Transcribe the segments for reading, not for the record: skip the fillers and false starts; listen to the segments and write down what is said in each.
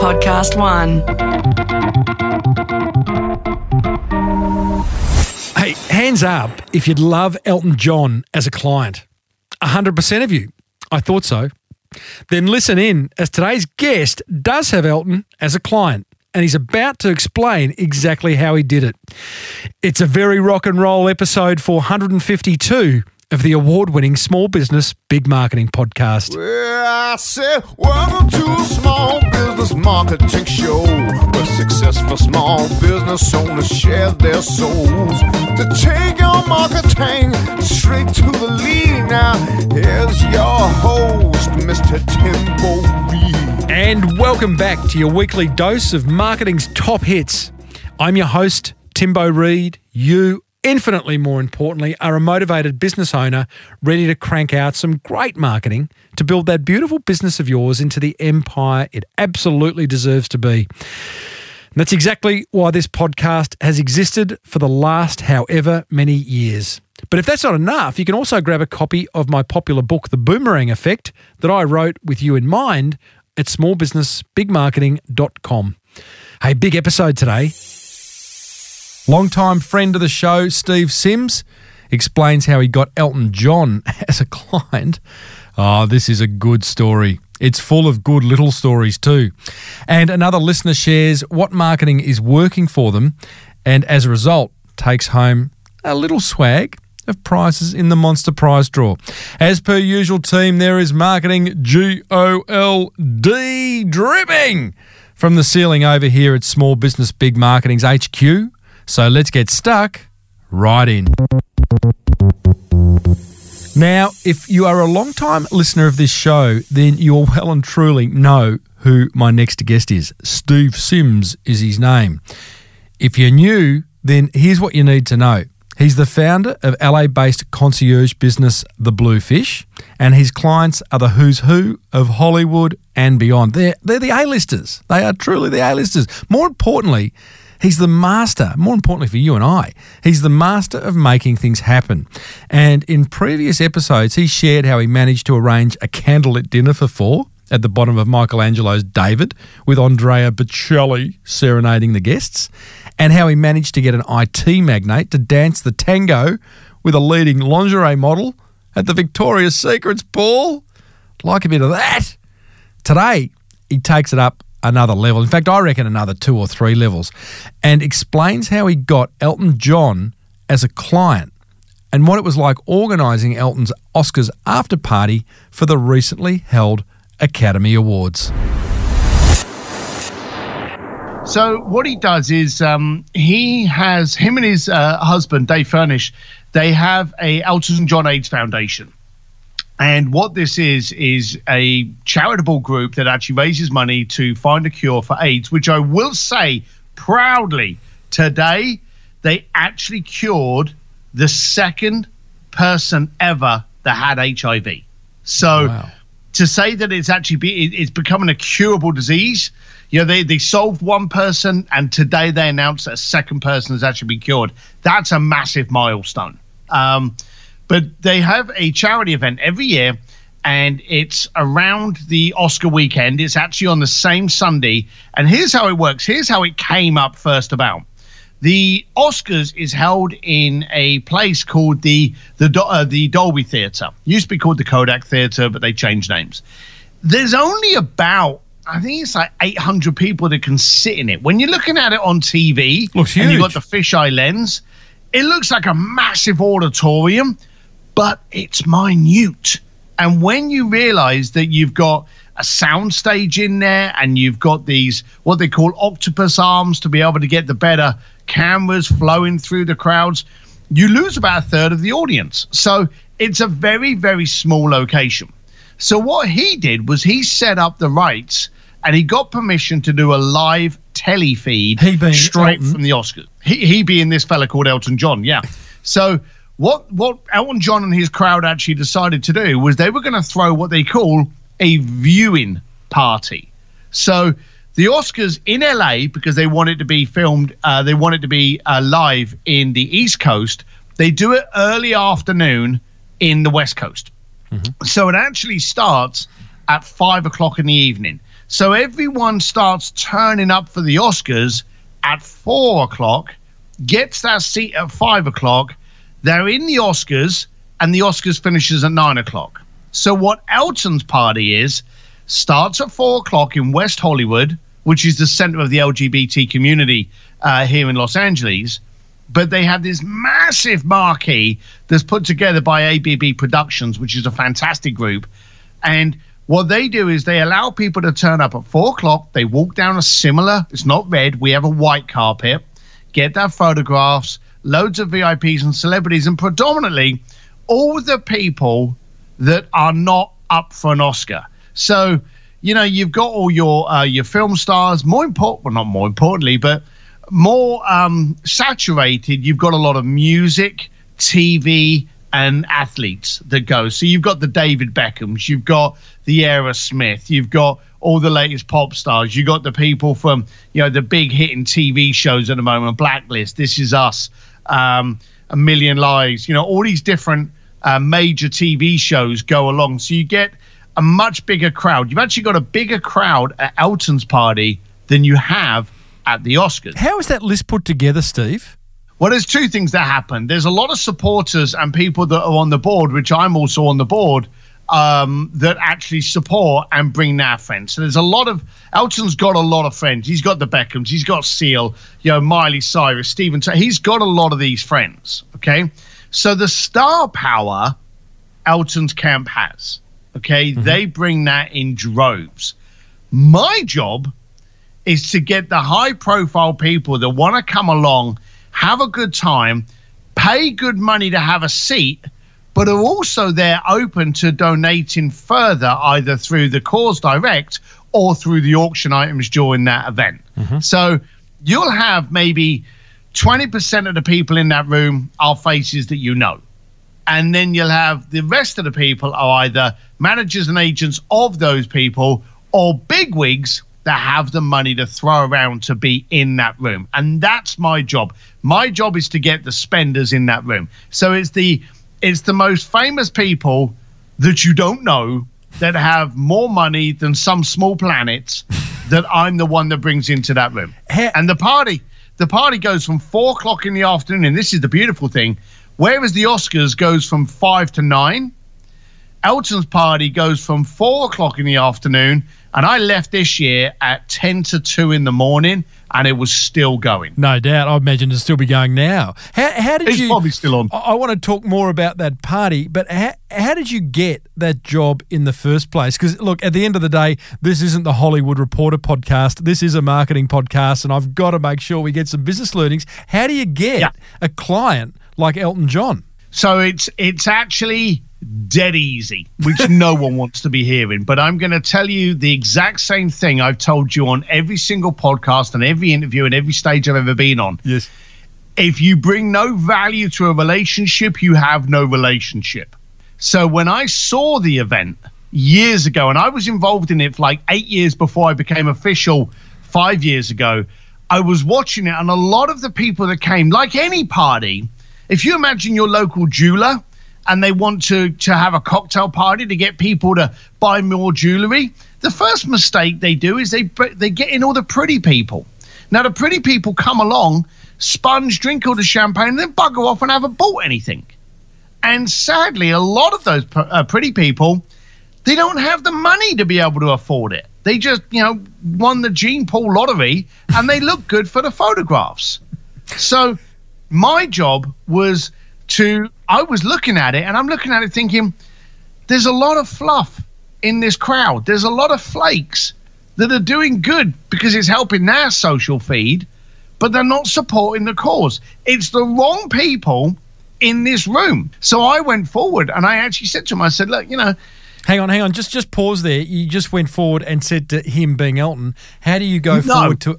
Podcast One. Hey, hands up if you'd love Elton John as a client. 100% of you. I thought so. Then listen in, as today's guest does have Elton as a client, and he's about to explain exactly how he did it. It's a very rock and roll episode 452 of the award-winning Small Business Big Marketing podcast. Well, I said, welcome to a small business marketing show where successful small business owners share their souls to take your marketing straight to the lead. Now, here's your host, Mr. Timbo Reed. And welcome back to your weekly dose of marketing's top hits. I'm your host, Timbo Reed. You infinitely more importantly, are a motivated business owner ready to crank out some great marketing to build that beautiful business of yours into the empire it absolutely deserves to be. And that's exactly why this podcast has existed for the last however many years. But if that's not enough, you can also grab a copy of my popular book, The Boomerang Effect, that I wrote with you in mind at smallbusinessbigmarketing.com. Hey, big episode today. Longtime friend of the show, Steve Sims, explains how he got Elton John as a client. Oh, this is a good story. It's full of good little stories too. And another listener shares what marketing is working for them and as a result takes home a little swag of prizes in the Monster Prize Draw. As per usual, team, there is marketing G-O-L-D dripping from the ceiling over here at Small Business Big Marketing's HQ. So let's get stuck right in. Now, if you are a long-time listener of this show, then you'll well and truly know who my next guest is. Steve Sims is his name. If you're new, then here's what you need to know. He's the founder of LA-based concierge business The Bluefish, and his clients are the who's who of Hollywood and beyond. They're the A-listers. They are truly the A-listers. More importantly, he's the master, more importantly for you and I, he's the master of making things happen. And in previous episodes, he shared how he managed to arrange a candlelit dinner for four at the bottom of Michelangelo's David with Andrea Bocelli serenading the guests, and how he managed to get an IT magnate to dance the tango with a leading lingerie model at the Victoria's Secrets ball. Like a bit of that. Today, he takes it up another level. In fact, I reckon another 2 or 3 levels, and explains how he got Elton John as a client and what it was like organising Elton's Oscars after party for the recently held Academy Awards. So what he does is he has, him and his husband, Dave Furnish, they have a Elton John AIDS Foundation. And what this is a charitable group that actually raises money to find a cure for AIDS, which I will say proudly today, they actually cured the second person ever that had HIV. So wow. To say that it's actually it's becoming a curable disease, you know, they solved one person and today they announced that a second person has actually been cured. That's a massive milestone. But they have a charity event every year, and it's around the Oscar weekend. It's actually on the same Sunday. And here's how it works. Here's how it came up first about. The Oscars is held in a place called the Dolby Theatre. It used to be called the Kodak Theatre, but they changed names. There's only about, I think it's like 800 people that can sit in it. When you're looking at it on TV, looks huge. And you've got the fisheye lens, it looks like a massive auditorium, but it's minute. And when you realize that you've got a sound stage in there and you've got these, what they call octopus arms to be able to get the better cameras flowing through the crowds, you lose about a third of the audience. So it's a very, very small location. So what he did was he set up the rights and he got permission to do a live telly feed straight from the Oscars. He being this fella called Elton John, yeah. So What Elton John and his crowd actually decided to do was they were going to throw what they call a viewing party. So the Oscars in LA, because they want it to be filmed, they want it to be live in the East Coast, they do it early afternoon in the West Coast. Mm-hmm. So it actually starts at 5 o'clock in the evening. So everyone starts turning up for the Oscars at 4 o'clock, gets that seat at 5 o'clock. They're in the Oscars, and the Oscars finishes at 9 o'clock. So what Elton's party is, starts at 4 o'clock in West Hollywood, which is the center of the LGBT community here in Los Angeles. But they have this massive marquee that's put together by ABB Productions, which is a fantastic group. And what they do is they allow people to turn up at 4 o'clock. They walk down a similar, it's not red, we have a white carpet, get their photographs, loads of VIPs and celebrities, and predominantly all the people that are not up for an Oscar. So, you know, you've got all your film stars, more saturated. You've got a lot of music, TV, and athletes that go. So you've got the David Beckhams, you've got the Aerosmith, you've got all the latest pop stars, you've got the people from, you know, the big hitting TV shows at the moment, Blacklist, This Is Us, A Million Lives, you know, all these different major TV shows go along. So you get a much bigger crowd. You've actually got a bigger crowd at Elton's party than you have at the Oscars. How is that list put together, Steve? Well, there's two things that happen. There's a lot of supporters and people that are on the board, which I'm also on the board, that actually support and bring their friends. So there's a lot of, Elton's got a lot of friends. He's got the Beckhams, he's got Seal, you know, Miley Cyrus, Steven. He's got a lot of these friends, okay? So the star power Elton's camp has, okay? Mm-hmm. They bring that in droves. My job is to get the high-profile people that want to come along, have a good time, pay good money to have a seat, but are also there open to donating further, either through the cause direct or through the auction items during that event. Mm-hmm. So you'll have maybe 20% of the people in that room are faces that you know. And then you'll have the rest of the people are either managers and agents of those people or bigwigs that have the money to throw around to be in that room. And that's my job. My job is to get the spenders in that room. So it's the most famous people that you don't know that have more money than some small planets that I'm the one that brings into that room. And the party goes from 4 o'clock in the afternoon, and this is the beautiful thing, whereas the Oscars goes from 5 to 9, Elton's party goes from 4 o'clock in the afternoon, and I left this year at 10 to 2 in the morning, and it was still going. No doubt. I imagine it'll still be going now. It's probably still on. I want to talk more about that party, but how did you get that job in the first place? Because, look, at the end of the day, this isn't the Hollywood Reporter podcast. This is a marketing podcast, and I've got to make sure we get some business learnings. How do you get a client like Elton John? So it's actually dead easy, which no one wants to be hearing. But I'm going to tell you the exact same thing I've told you on every single podcast and every interview and every stage I've ever been on. Yes. If you bring no value to a relationship, you have no relationship. So when I saw the event years ago, and I was involved in it for like 8 years before I became official 5 years ago, I was watching it, and a lot of the people that came, like any party, if you imagine your local jeweler, and they want to have a cocktail party to get people to buy more jewelry, the first mistake they do is they get in all the pretty people. Now, the pretty people come along, sponge, drink all the champagne, and then bugger off and haven't bought anything. And sadly, a lot of those pretty people, they don't have the money to be able to afford it. They just, you know, won the gene pool lottery, and they look good for the photographs. So my job was I was looking at it, and I'm looking at it thinking, there's a lot of fluff in this crowd. There's a lot of flakes that are doing good because it's helping their social feed, but they're not supporting the cause. It's the wrong people in this room. So I went forward, and I actually said to him, I said, look, you know. Hang on. Just pause there. You just went forward and said to him, being Elton, how do you go forward to,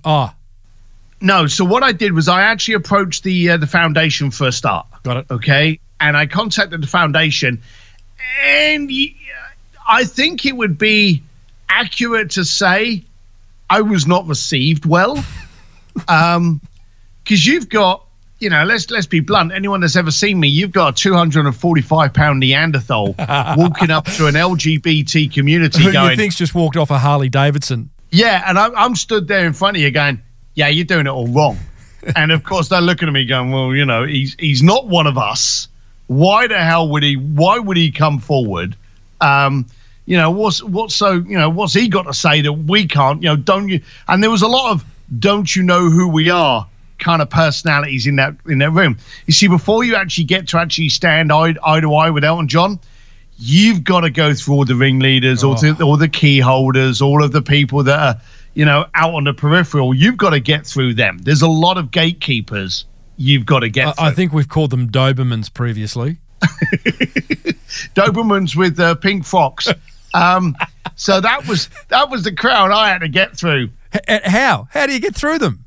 No, so what I did was I actually approached the foundation for a start. Got it. Okay, and I contacted the foundation, and I think it would be accurate to say I was not received well, because you've got you know, let's be blunt. Anyone that's ever seen me, you've got a 245-pound Neanderthal walking up to an LGBT community who you think's just walked off a Harley Davidson. Yeah, and I'm stood there in front of you going, yeah, you're doing it all wrong. And, of course, they're looking at me going, well, you know, he's not one of us. Why the hell would he – why would he come forward? You know, what's he got to say that we can't? You know, don't you – and there was a lot of don't you know who we are kind of personalities in that room. You see, before you actually get to actually stand eye to eye with Elton John, you've got to go through all the ringleaders, all the key holders, all of the people that are, you know, out on the peripheral. You've got to get through them. There's a lot of gatekeepers you've got to get through. I think we've called them Dobermans previously. Dobermans with pink fox. So that was the crowd I had to get through. How do you get through them?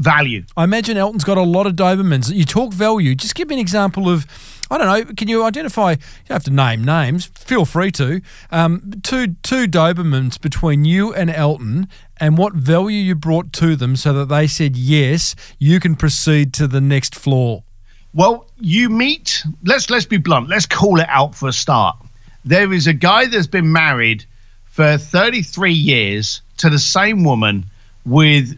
Value. I imagine Elton's got a lot of Dobermans. You talk value. Just give me an example of, I don't know, can you identify, you don't have to name names, feel free to, two Dobermans between you and Elton and what value you brought to them so that they said, yes, you can proceed to the next floor. Well, you meet, let's be blunt, let's call it out for a start. There is a guy that's been married for 33 years to the same woman with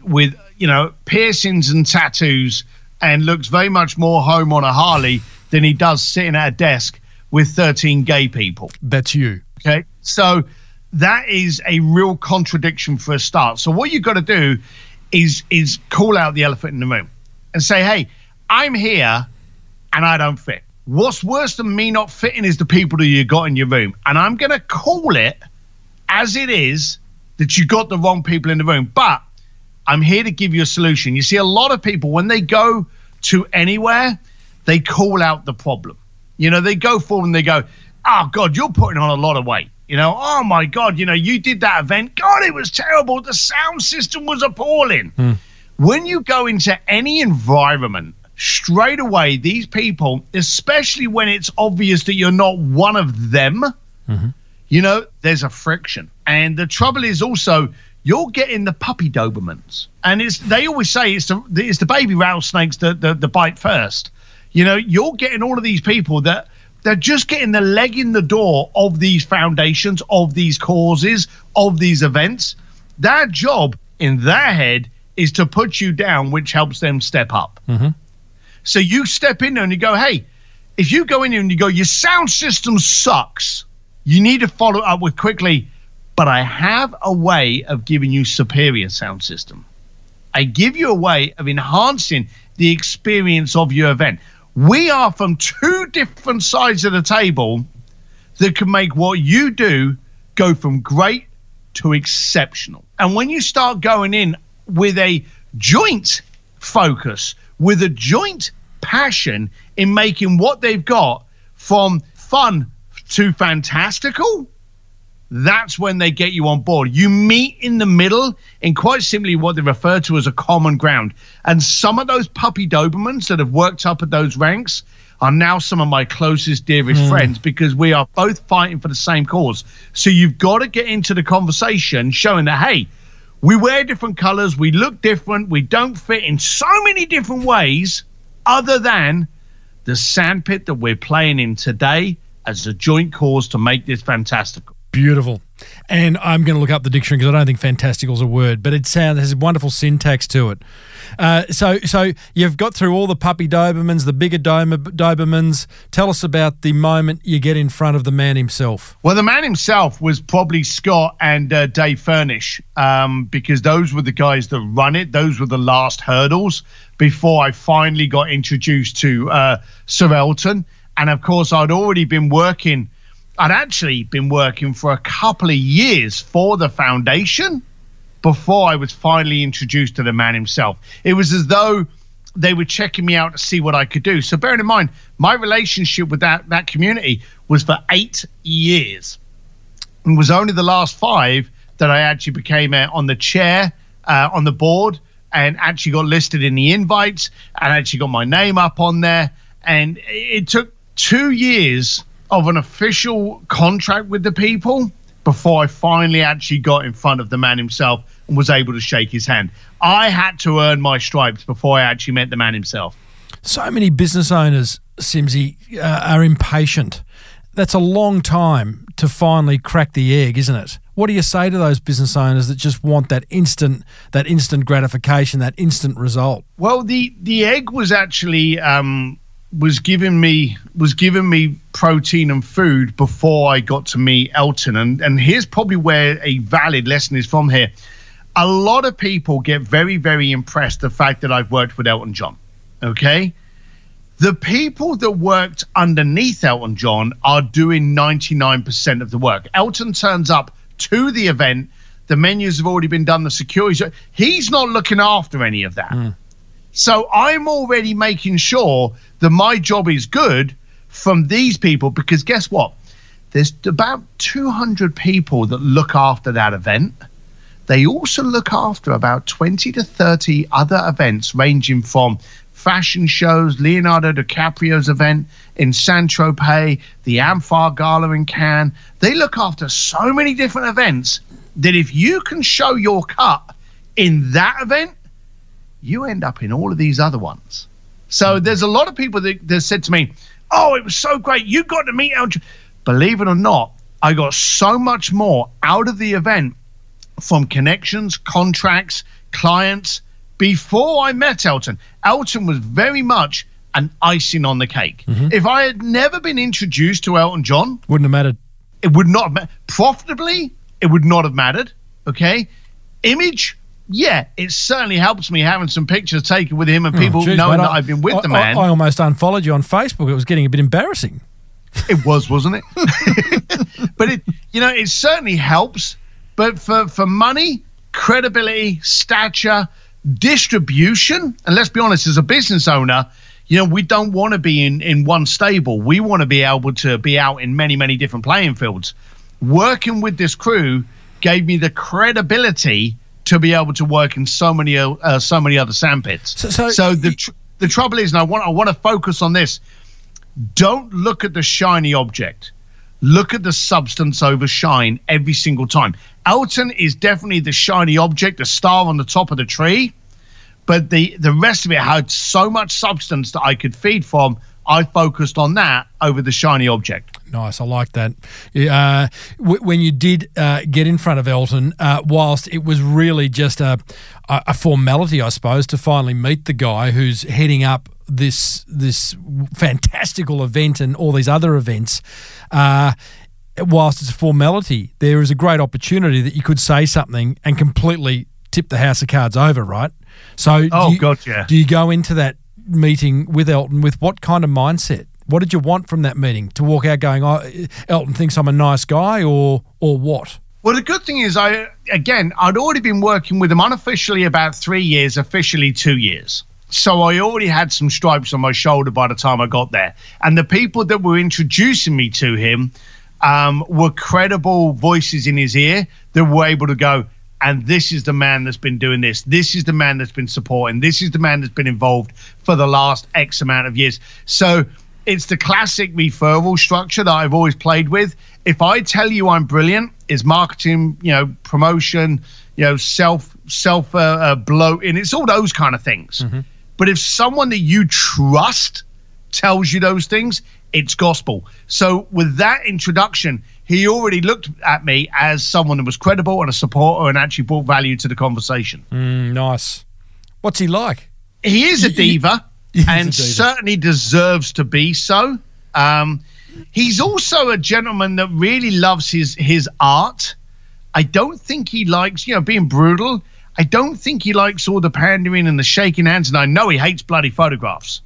you know, piercings and tattoos and looks very much more home on a Harley than he does sitting at a desk with 13 gay people. That's you. Okay. So that is a real contradiction for a start. So what you've got to do is call out the elephant in the room and say, hey, I'm here and I don't fit. What's worse than me not fitting is the people that you got in your room. And I'm going to call it as it is that you got the wrong people in the room. But I'm here to give you a solution. You see, a lot of people, when they go to anywhere, they call out the problem. You know, they go forward and they go, oh, God, you're putting on a lot of weight. You know, oh, my God, you know, you did that event. God, it was terrible. The sound system was appalling. Mm. When you go into any environment, straight away, these people, especially when it's obvious that you're not one of them, mm-hmm. you know, there's a friction. And the trouble is also, you're getting the puppy Dobermans. And they always say it's the baby rattlesnakes that bite first. You know, you're getting all of these people that they're just getting the leg in the door of these foundations, of these causes, of these events. Their job in their head is to put you down, which helps them step up. Mm-hmm. So you step in there and you go, hey, if you go in there and you go, your sound system sucks, you need to follow up with quickly, but I have a way of giving you superior sound system. I give you a way of enhancing the experience of your event. We are from two different sides of the table that can make what you do go from great to exceptional. And when you start going in with a joint focus, with a joint passion in making what they've got from fun to fantastical, that's when they get you on board. You meet in the middle in quite simply what they refer to as a common ground. And some of those puppy Dobermans that have worked up at those ranks are now some of my closest, dearest friends because we are both fighting for the same cause. So you've got to get into the conversation showing that, hey, we wear different colors, we look different, we don't fit in so many different ways other than the sandpit that we're playing in today as a joint cause to make this fantastical. Beautiful. And I'm going to look up the dictionary because I don't think fantastical is a word, but it sounds, has a wonderful syntax to it. So you've got through all the puppy Dobermans, the bigger Dobermans. Tell us about the moment you get in front of the man himself. Well, the man himself was probably Scott and Dave Furnish because those were the guys that run it. Those were the last hurdles before I finally got introduced to Sir Elton. And, of course, I'd actually been working for a couple of years for the foundation before I was finally introduced to the man himself. It was as though they were checking me out to see what I could do. So bearing in mind, my relationship with that community was for 8 years. It was only the last 5 that I actually became on the chair, on the board, and actually got listed in the invites and actually got my name up on there. And it took 2 years of an official contract with the people before I finally actually got in front of the man himself and was able to shake his hand. I had to earn my stripes before I actually met the man himself. So many business owners, Simsy, are impatient. That's a long time to finally crack the egg, isn't it? What do you say to those business owners that just want that instant gratification, that instant result? Well, the egg was actually was given me protein and food before I got to meet Elton. And here's probably where a valid lesson is from here. A lot of people get very, very impressed the fact that I've worked with Elton John, okay? The people that worked underneath Elton John are doing 99% of the work. Elton turns up to the event. The menus have already been done. The security. He's not looking after any of that. Mm. So I'm already making sure that my job is good from these people, because guess what? There's about 200 people that look after that event. They also look after about 20 to 30 other events, ranging from fashion shows, Leonardo DiCaprio's event in Saint-Tropez, the amfAR Gala in Cannes. They look after so many different events that if you can show your cut in that event, you end up in all of these other ones. So there's a lot of people that said to me, oh, it was so great, you got to meet Elton. Believe it or not, I got so much more out of the event from connections, contracts, clients, before I met Elton. Elton was very much an icing on the cake. Mm-hmm. If I had never been introduced to Elton John, wouldn't have mattered. It would not have mattered. Profitably, it would not have mattered. Okay, image, yeah, it certainly helps me having some pictures taken with him and people knowing that I've been with the man. I almost unfollowed you on Facebook. It was getting a bit embarrassing. It was, wasn't it? But it certainly helps. But for money, credibility, stature, distribution, and let's be honest, as a business owner, we don't want to be in one stable. We want to be able to be out in many, many different playing fields. Working with this crew gave me the credibility to be able to work in so many other sandpits. So the trouble is, and I want to focus on this, don't look at the shiny object. Look at the substance over shine every single time. Elton is definitely the shiny object, the star on the top of the tree, but the rest of it had so much substance that I could feed from. I focused on that over the shiny object. Nice, I like that. When you did get in front of Elton, whilst it was really just a formality, I suppose, to finally meet the guy who's heading up this fantastical event and all these other events, whilst it's a formality, there is a great opportunity that you could say something and completely tip the house of cards over, right? So do you go into that meeting with Elton with what kind of mindset? What did you want from that meeting? To walk out going, oh, Elton thinks I'm a nice guy, or what? Well, the good thing is, I'd already been working with him unofficially about 3 years, officially 2 years. So I already had some stripes on my shoulder by the time I got there. And the people that were introducing me to him were credible voices in his ear that were able to go, and this is the man that's been doing this. This is the man that's been supporting. This is the man that's been involved for the last X amount of years. So it's the classic referral structure that I've always played with. If I tell you I'm brilliant, it's marketing, promotion, self bloating. It's all those kind of things. Mm-hmm. But if someone that you trust tells you those things, it's gospel. So with that introduction, he already looked at me as someone that was credible and a supporter and actually brought value to the conversation. Nice. What's he like? He is a diva and certainly deserves to be so. He's also a gentleman that really loves his art. I don't think he likes, being brutal. I don't think he likes all the pandering and the shaking hands. And I know he hates bloody photographs.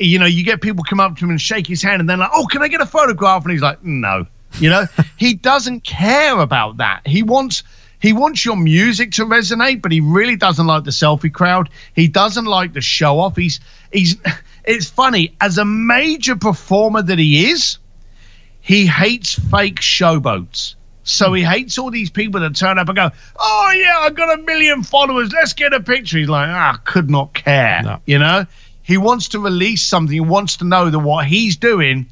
You get people come up to him and shake his hand and they're like, oh, can I get a photograph? And he's like, no. He doesn't care about that. He wants your music to resonate, but he really doesn't like the selfie crowd. He doesn't like the show off. It's funny, as a major performer that he is, he hates fake showboats. So he hates all these people that turn up and go, oh, yeah, I've got 1 million followers. Let's get a picture. He's like, could not care, no. He wants to release something. He wants to know that what he's doing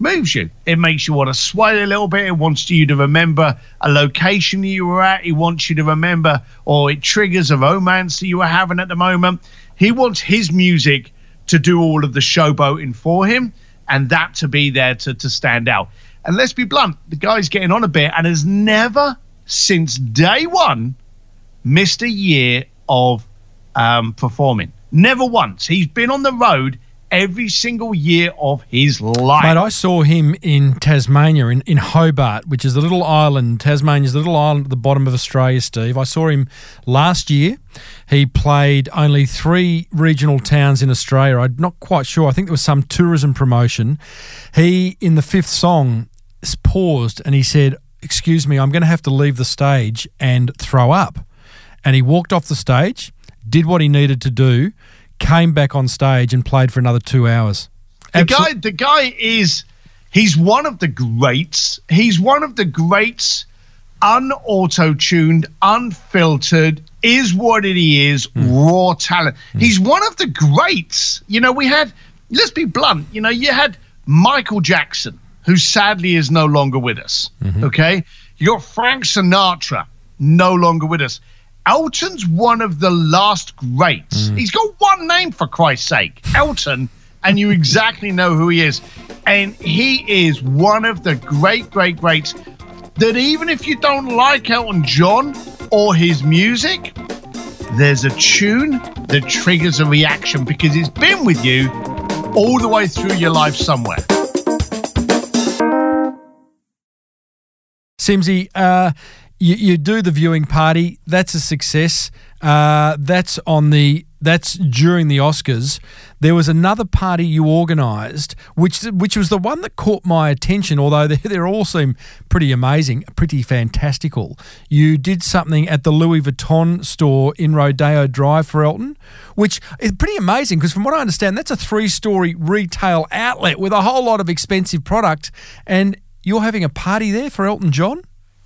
moves you. It makes you want to sway a little bit. It wants you to remember a location that you were at. He wants you to remember, or it triggers a romance that you were having at the moment. He wants his music to do all of the showboating for him, and that to be there to stand out. And let's be blunt, the guy's getting on a bit and has never, since day one, missed a year of performing. Never once. He's been on the road every single year of his life. Mate, I saw him in Tasmania, in Hobart, which is the little island. Tasmania's the little island at the bottom of Australia, Steve. I saw him last year. He played only 3 regional towns in Australia. I'm not quite sure. I think there was some tourism promotion. He, in the 5th song, paused and he said, "Excuse me, I'm going to have to leave the stage and throw up." And he walked off the stage, did what he needed to do, came back on stage and played for another 2 hours. The guy is, he's one of the greats. He's one of the greats, unauto-tuned, unfiltered, is what it is, raw talent. He's one of the greats. You know, we had, let's be blunt, you know, you had Michael Jackson, who sadly is no longer with us, okay? You got Frank Sinatra, no longer with us. Elton's one of the last greats. He's got one name, for Christ's sake, Elton, and you exactly know who he is. And he is one of the great, great, greats that even if you don't like Elton John or his music, there's a tune that triggers a reaction because it's been with you all the way through your life somewhere. Simsy, You do the viewing party. That's a success. That's during the Oscars. There was another party you organised, which was the one that caught my attention. Although they all seem pretty amazing, pretty fantastical. You did something at the Louis Vuitton store in Rodeo Drive for Elton, which is pretty amazing because, from what I understand, that's a 3-story retail outlet with a whole lot of expensive product, and you're having a party there for Elton John.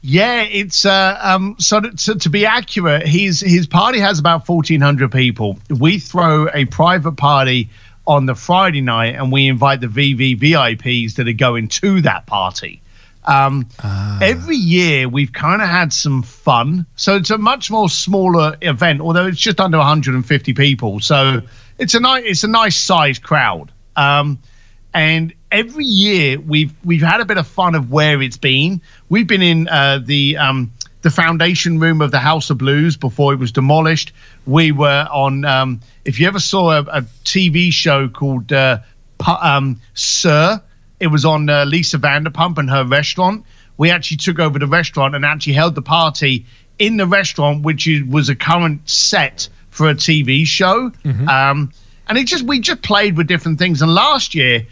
Yeah, it's so to be accurate, his party has about 1,400 people. We throw a private party on the Friday night, and we invite the VVIPs that are going to that party. Every year, we've kind of had some fun. So it's a much more smaller event, although it's just under 150 people. So it's a nice sized crowd. And every year we've had a bit of fun of where it's been. We've been in the foundation room of the House of Blues before it was demolished. We were on if you ever saw a TV show called Sir, it was on Lisa Vanderpump and her restaurant. We actually took over the restaurant and actually held the party in the restaurant, which was a current set for a TV show. And we just played with different things. And last year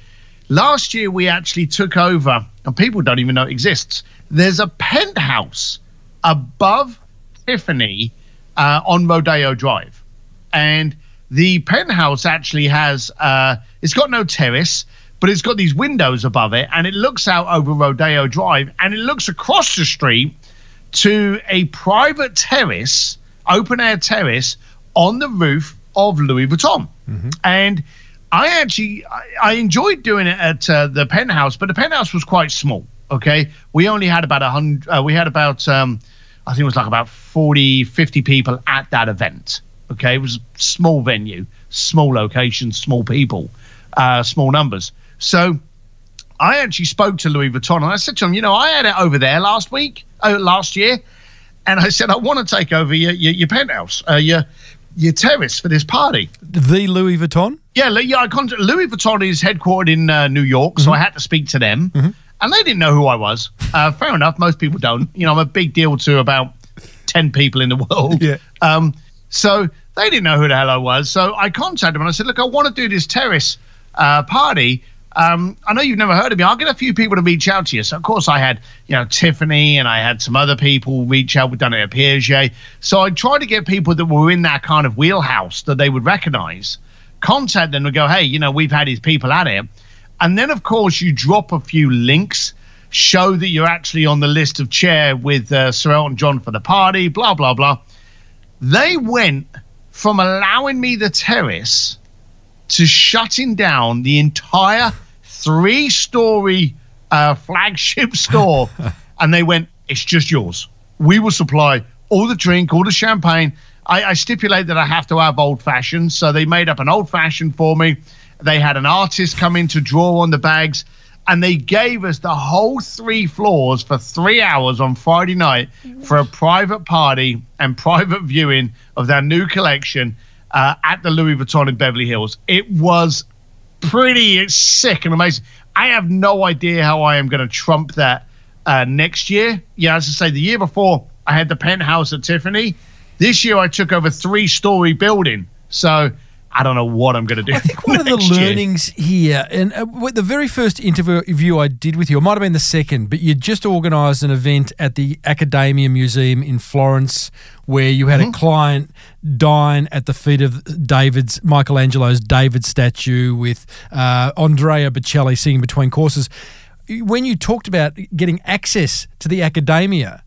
we actually took over, and people don't even know it exists, there's a penthouse above Tiffany on Rodeo Drive. And the penthouse actually has, it's got no terrace, but it's got these windows above it, and it looks out over Rodeo Drive, and it looks across the street to a private terrace, open-air terrace, on the roof of Louis Vuitton. And I enjoyed doing it at the penthouse, but the penthouse was quite small. Okay, we only had about 100. We had about I think it was like about 40, 50 people at that event. Okay, it was a small venue, small location, small people, small numbers. So I actually spoke to Louis Vuitton and I said to him, you know, I had it over there last year, and I said I want to take over your penthouse, your terrace for this party. The Louis Vuitton? Yeah, I contacted Louis Vuitton. Is headquartered in New York, so I had to speak to them. And they didn't know who I was. Fair enough, most people don't. You know, I'm a big deal to about 10 people in the world. Yeah. So they didn't know who the hell I was. So I contacted them and I said, look, I want to do this terrace party. I know you've never heard of me. I'll get a few people to reach out to you. So, of course, I had, you know, Tiffany and I had some other people reach out. We've done it at Piaget. So I tried to get people that were in that kind of wheelhouse that they would recognize, contact them and go, hey, you know, we've had these people at it. And then, of course, you drop a few links, show that you're actually on the list of chair with Sir Elton John for the party, blah, blah, blah. They went from allowing me the terrace to shutting down the entire 3-story flagship store. And they went, it's just yours. We will supply all the drink, all the champagne. I stipulate that I have to have old fashioned. So they made up an old fashioned for me. They had an artist come in to draw on the bags, and they gave us the whole 3 floors for 3 hours on Friday night for a private party and private viewing of their new collection at the Louis Vuitton in Beverly Hills. It was pretty sick and amazing. I have no idea how I am going to trump that next year. Yeah, as I say, the year before, I had the penthouse at Tiffany. This year, I took over 3-story building. So I don't know what I'm going to do. I think one of the learnings here, and the very first interview I did with you, it might have been the second, but you just organised an event at the Accademia Museum in Florence where you had a client dine at the feet of Michelangelo's David statue with Andrea Bocelli singing between courses. When you talked about getting access to the Accademia,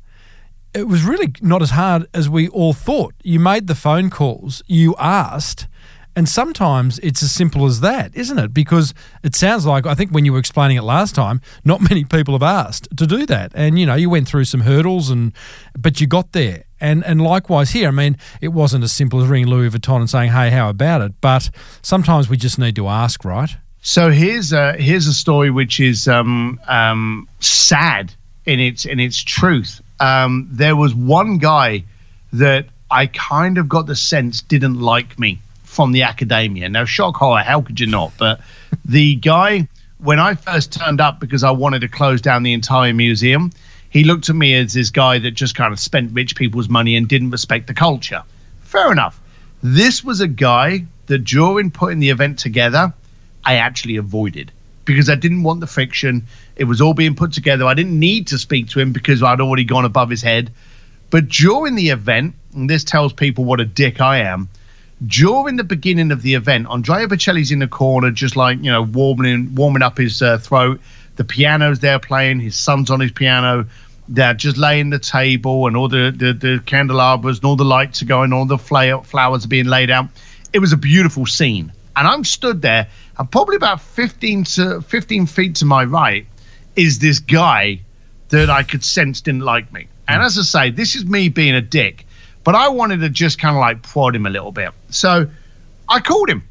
it was really not as hard as we all thought. You made the phone calls, you asked. And sometimes it's as simple as that, isn't it? Because it sounds like, I think when you were explaining it last time, not many people have asked to do that. And, you know, you went through some hurdles, but you got there. And likewise here, I mean, it wasn't as simple as ringing Louis Vuitton and saying, hey, how about it? But sometimes we just need to ask, right? So here's a story which is sad in its truth. There was one guy that I kind of got the sense didn't like me from the Accademia. Now, shock horror, how could you not? But the guy, when I first turned up, because I wanted to close down the entire museum, he looked at me as this guy that just kind of spent rich people's money and didn't respect the culture. Fair enough. This was a guy that during putting the event together, I actually avoided because I didn't want the friction. It was all being put together. I didn't need to speak to him because I'd already gone above his head. But during the event, and this tells people what a dick I am, during the beginning of the event, Andrea Bocelli's in the corner, just like, you know, warming up his throat. The piano's there playing. His son's on his piano. They're just laying the table, and all the candelabras and all the lights are going on. All the flowers are being laid out. It was a beautiful scene. And I'm stood there, and probably about 15 feet to my right is this guy that I could sense didn't like me. And as I say, this is me being a dick. But I wanted to just kind of like prod him a little bit. So I called him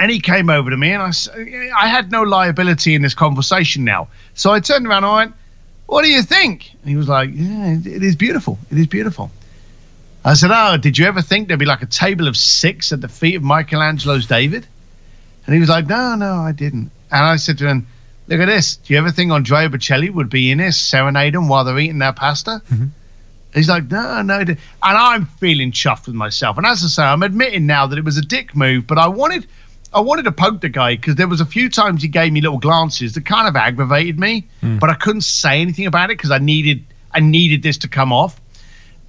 and he came over to me, and I had no liability in this conversation now. So I turned around and I went, what do you think? And he was like, yeah, it is beautiful. It is beautiful. I said, oh, did you ever think there'd be like a table of 6 at the feet of Michelangelo's David? And he was like, no, I didn't. And I said to him, look at this. Do you ever think Andrea Bocelli would be in this serenading while they're eating their pasta? Mm-hmm. He's like, no. And I'm feeling chuffed with myself. And as I say, I'm admitting now that it was a dick move, but I wanted to poke the guy because there was a few times he gave me little glances that kind of aggravated me, but I couldn't say anything about it because I needed this to come off.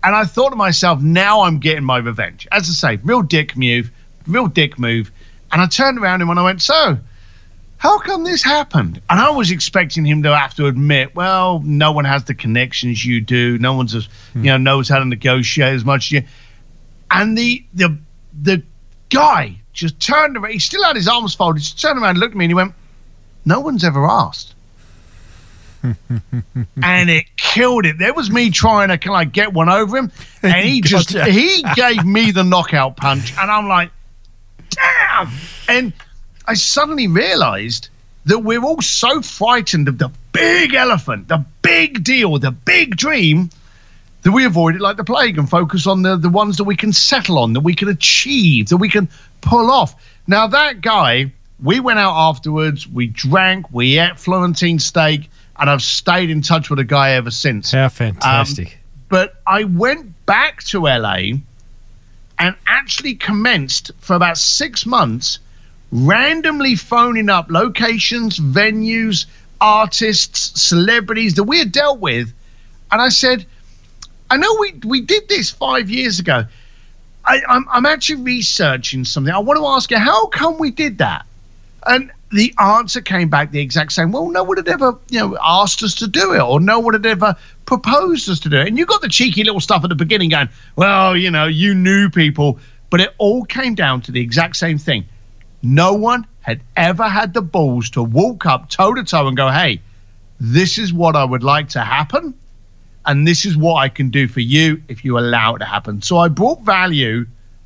And I thought to myself, now I'm getting my revenge. As I say, real dick move. And I turned around and when I went, so how come this happened? And I was expecting him to have to admit, well, no one has the connections you do. No one's, knows how to negotiate as much as you. And the guy just turned around. He still had his arms folded. He just turned around and looked at me and he went, no one's ever asked. And it killed it. There was me trying to kind of get one over him. And he gotcha. He gave me the knockout punch. And I'm like, damn. And I suddenly realized that we're all so frightened of the big elephant, the big deal, the big dream, that we avoid it like the plague and focus on the ones that we can settle on, that we can achieve, that we can pull off. Now, that guy, we went out afterwards, we drank, we ate Florentine steak, and I've stayed in touch with a guy ever since. How fantastic. But I went back to LA and actually commenced for about 6 months randomly phoning up locations, venues, artists, celebrities that we had dealt with. And I said, I know we did this 5 years ago. I'm actually researching something. I want to ask you, how come we did that? And the answer came back the exact same. Well, no one had ever asked us to do it, or no one had ever proposed us to do it. And you got the cheeky little stuff at the beginning going, well, you knew people. But it all came down to the exact same thing. No one had ever had the balls to walk up toe-to-toe and go, hey, this is what I would like to happen, and this is what I can do for you if you allow it to happen. So I brought value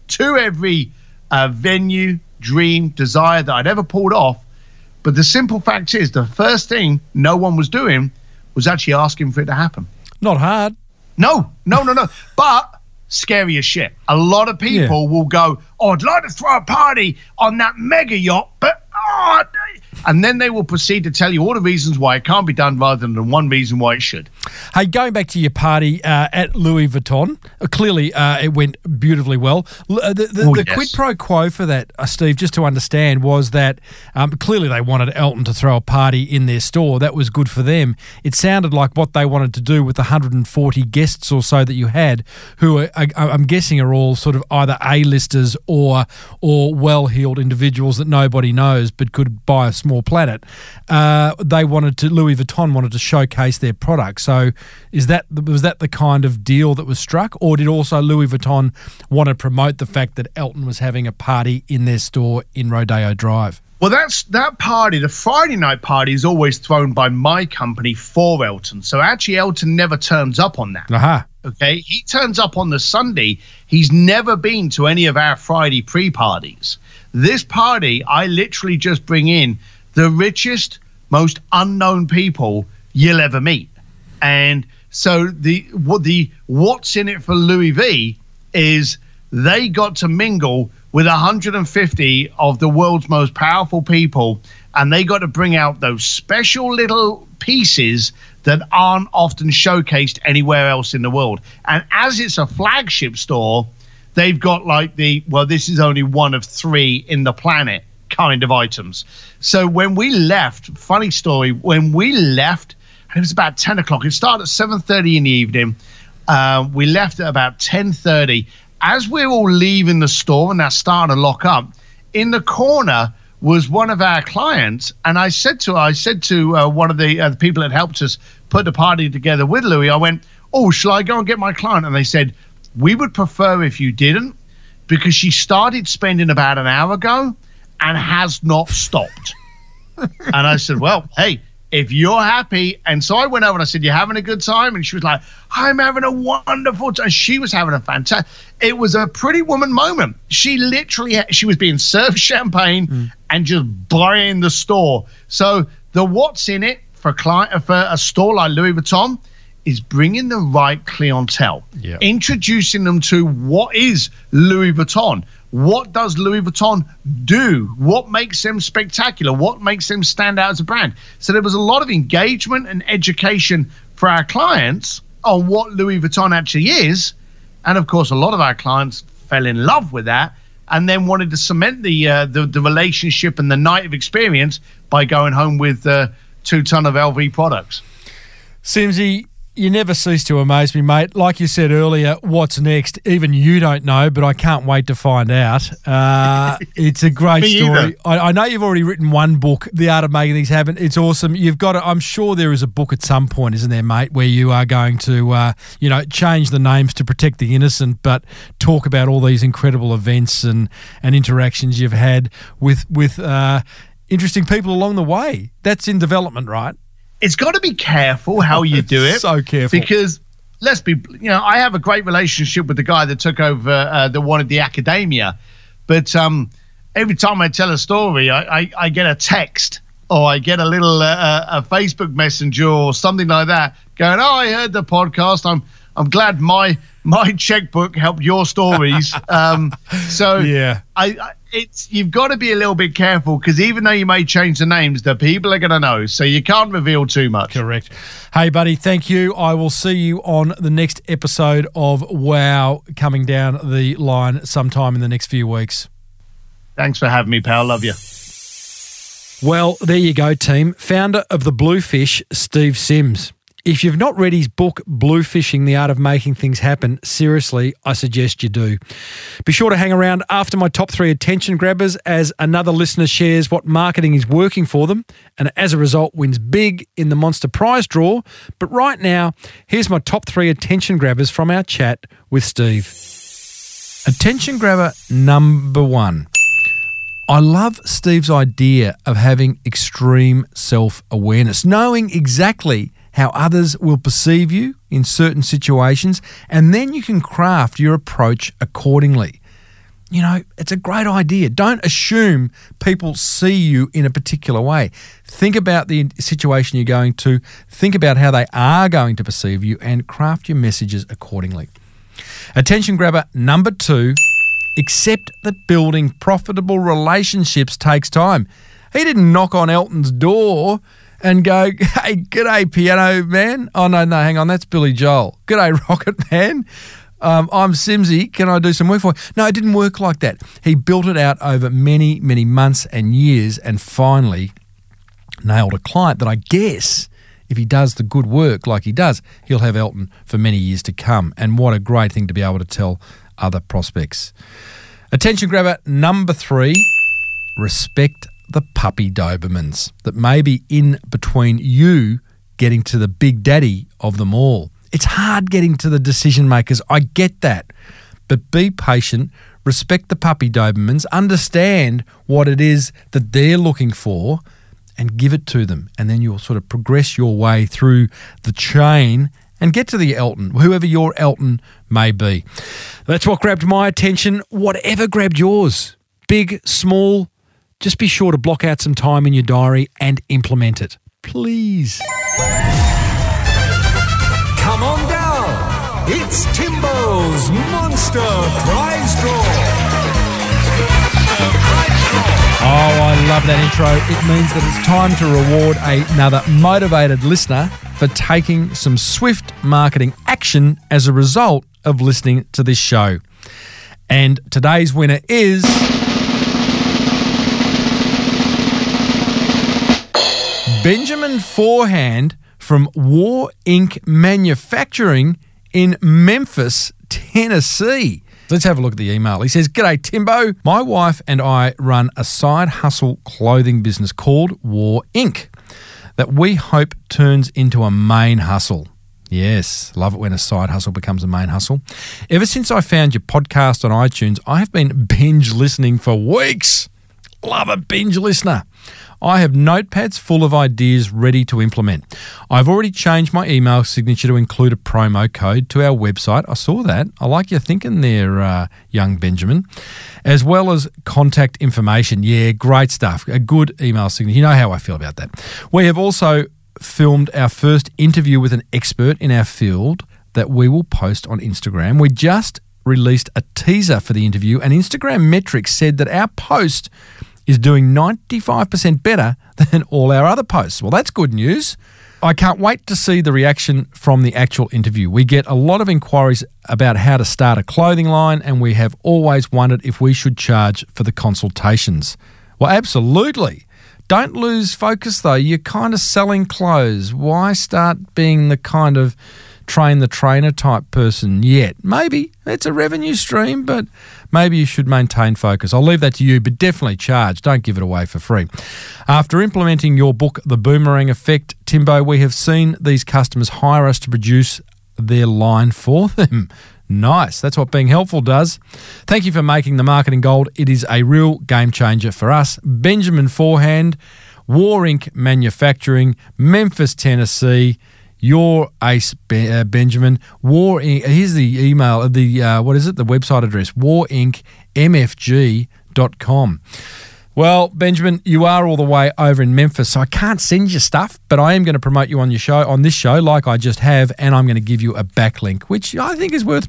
to every venue, dream, desire that I'd ever pulled off. But the simple fact is, the first thing no one was doing was actually asking for it to happen. Not hard. No. But scary as shit. A lot of people will go, oh, I'd like to throw a party on that mega yacht, but oh, and then they will proceed to tell you all the reasons why it can't be done rather than the one reason why it should. Hey, going back to your party at Louis Vuitton, clearly it went beautifully well. The quid pro quo for that, Steve, just to understand, was that clearly they wanted Elton to throw a party in their store. That was good for them. It sounded like what they wanted to do with the 140 guests or so that you had, who I'm guessing are all sort of either A-listers or well-heeled individuals that nobody knows but could buy a small planet. Louis Vuitton wanted to showcase their product. So was that the kind of deal that was struck, or did also Louis Vuitton want to promote the fact that Elton was having a party in their store in Rodeo Drive? Well, that party, the Friday night party, is always thrown by my company for Elton. So actually Elton never turns up on that. Uh-huh. Okay, he turns up on the Sunday. He's never been to any of our Friday pre-parties. This party, I literally just bring in the richest, most unknown people you'll ever meet. And so the what's in it for Louis V is they got to mingle with 150 of the world's most powerful people, and they got to bring out those special little pieces that aren't often showcased anywhere else in the world. And as it's a flagship store, they've got like this is only one of three in the planet kind of items. So when we left, funny story, it was about 10 o'clock. It started at 7:30 in the evening. We left at about 10:30. As we're all leaving the store and that's starting to lock up, in the corner was one of our clients, and I said to one of the people that helped us put the party together with Louis, I went, oh, shall I go and get my client? And they said, we would prefer if you didn't, because she started spending about an hour ago and has not stopped. And I said, well, hey, if you're happy. And so I went over and I said, you having a good time? And she was like, I'm having a wonderful time. She was having a fantastic. It was a Pretty Woman moment. She literally, she was being served champagne and just buying the store. So the what's in it for a store like Louis Vuitton is bringing the right clientele, introducing them to what is Louis Vuitton. What does Louis Vuitton do? What makes them spectacular? What makes them stand out as a brand? So there was a lot of engagement and education for our clients on what Louis Vuitton actually is. And, of course, a lot of our clients fell in love with that and then wanted to cement the relationship and the night of experience by going home with 2 ton of LV products. Simsy, you never cease to amaze me, mate. Like you said earlier, what's next? Even you don't know, but I can't wait to find out. It's a great story. I know you've already written one book, The Art of Making Things Happen. It's awesome. You've got it. I'm sure there is a book at some point, isn't there, mate, where you are going to, change the names to protect the innocent, but talk about all these incredible events and interactions you've had with interesting people along the way. That's in development, right? It's got to be careful how you do it. So careful. Because I have a great relationship with the guy that took over, that wanted the Accademia. But every time I tell a story, I get a text or I get a little a Facebook messenger or something like that going, oh, I heard the podcast. I'm glad my checkbook helped your stories. You've got to be a little bit careful because even though you may change the names, the people are going to know. So you can't reveal too much. Correct. Hey, buddy, thank you. I will see you on the next episode of Wow coming down the line sometime in the next few weeks. Thanks for having me, pal. Love you. Well, there you go, team. Founder of The Bluefish, Steve Sims. If you've not read his book, Bluefishing, The Art of Making Things Happen, seriously, I suggest you do. Be sure to hang around after my top three attention grabbers as another listener shares what marketing is working for them and as a result wins big in the Monster Prize draw. But right now, here's my top three attention grabbers from our chat with Steve. Attention grabber number one. I love Steve's idea of having extreme self-awareness, knowing exactly how others will perceive you in certain situations, and then you can craft your approach accordingly. you know, it's a great idea. Don't assume people see you in a particular way. Think about the situation you're going to. Think about how they are going to perceive you and craft your messages accordingly. Attention grabber number 2, accept that building profitable relationships takes time. He didn't knock on Elton's door and go, "Hey, g'day, Piano Man." Oh, no, hang on, that's Billy Joel. "G'day, Rocket Man. I'm Simsy. Can I do some work for you?" No, it didn't work like that. He built it out over many, many months and years and finally nailed a client that I guess, if he does the good work like he does, he'll have Elton for many years to come. And what a great thing to be able to tell other prospects. Attention grabber number 3, respect the puppy Dobermans that may be in between you getting to the big daddy of them all. It's hard getting to the decision makers. I get that. But be patient. Respect the puppy Dobermans. Understand what it is that they're looking for and give it to them. And then you'll sort of progress your way through the chain and get to the Elton, whoever your Elton may be. That's what grabbed my attention. Whatever grabbed yours, big, small, just be sure to block out some time in your diary and implement it. Please. Come on down. It's Timbo's Monster Prize Draw. Oh, I love that intro. It means that it's time to reward another motivated listener for taking some swift marketing action as a result of listening to this show. And today's winner is Benjamin Forehand from War Ink Manufacturing in Memphis, Tennessee. Let's have a look at the email. He says, "G'day, Timbo. My wife and I run a side hustle clothing business called War Ink that we hope turns into a main hustle." Yes, love it when a side hustle becomes a main hustle. "Ever since I found your podcast on iTunes, I have been binge listening for weeks." Love a binge listener. "I have notepads full of ideas ready to implement. I've already changed my email signature to include a promo code to our website." I saw that. I like your thinking there, young Benjamin. "As well as contact information." Yeah, great stuff. A good email signature. You know how I feel about that. "We have also filmed our first interview with an expert in our field that we will post on Instagram. We just released a teaser for the interview, and Instagram metrics said that our post is doing 95% better than all our other posts." Well, that's good news. "I can't wait to see the reaction from the actual interview. We get a lot of inquiries about how to start a clothing line, and we have always wondered if we should charge for the consultations." Well, absolutely. Don't lose focus, though. You're kind of selling clothes. Why start being the kind of train the trainer type person yet? Maybe it's a revenue stream, but maybe you should maintain focus. I'll leave that to you, but definitely charge. Don't give it away for free. "After implementing your book, The Boomerang Effect, Timbo, we have seen these customers hire us to produce their line for them." Nice. That's what being helpful does. "Thank you for making the marketing gold. It is a real game changer for us. Benjamin Forehand, War Ink Manufacturing, Memphis, Tennessee. Your ace, Benjamin." War Ink. Here's the email, the website address, warinkmfg.com. Well, Benjamin, you are all the way over in Memphis, so I can't send you stuff, but I am going to promote you on your show, on this show, like I just have, and I'm going to give you a backlink, which I think is worth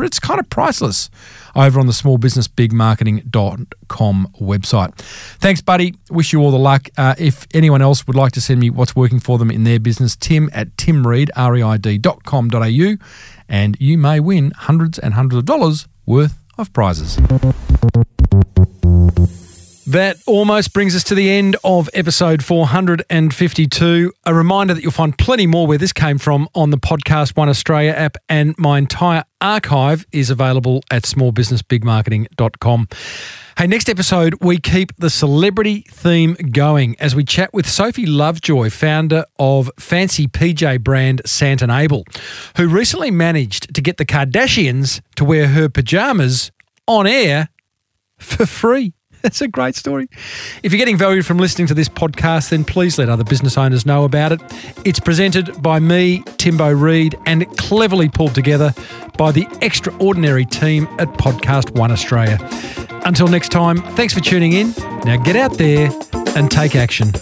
it's kind of priceless, over on the smallbusinessbigmarketing.com website. Thanks, buddy. Wish you all the luck. If anyone else would like to send me what's working for them in their business, tim@timreid.com.au, and you may win hundreds and hundreds of dollars worth of prizes. That almost brings us to the end of episode 452. A reminder that you'll find plenty more where this came from on the Podcast One Australia app, and my entire archive is available at smallbusinessbigmarketing.com. Hey, next episode, we keep the celebrity theme going as we chat with Sophie Lovejoy, founder of fancy PJ brand Sant & Abel, who recently managed to get the Kardashians to wear her pajamas on air for free. That's a great story. If you're getting value from listening to this podcast, then please let other business owners know about it. It's presented by me, Timbo Reed, and cleverly pulled together by the extraordinary team at Podcast One Australia. Until next time, thanks for tuning in. Now get out there and take action.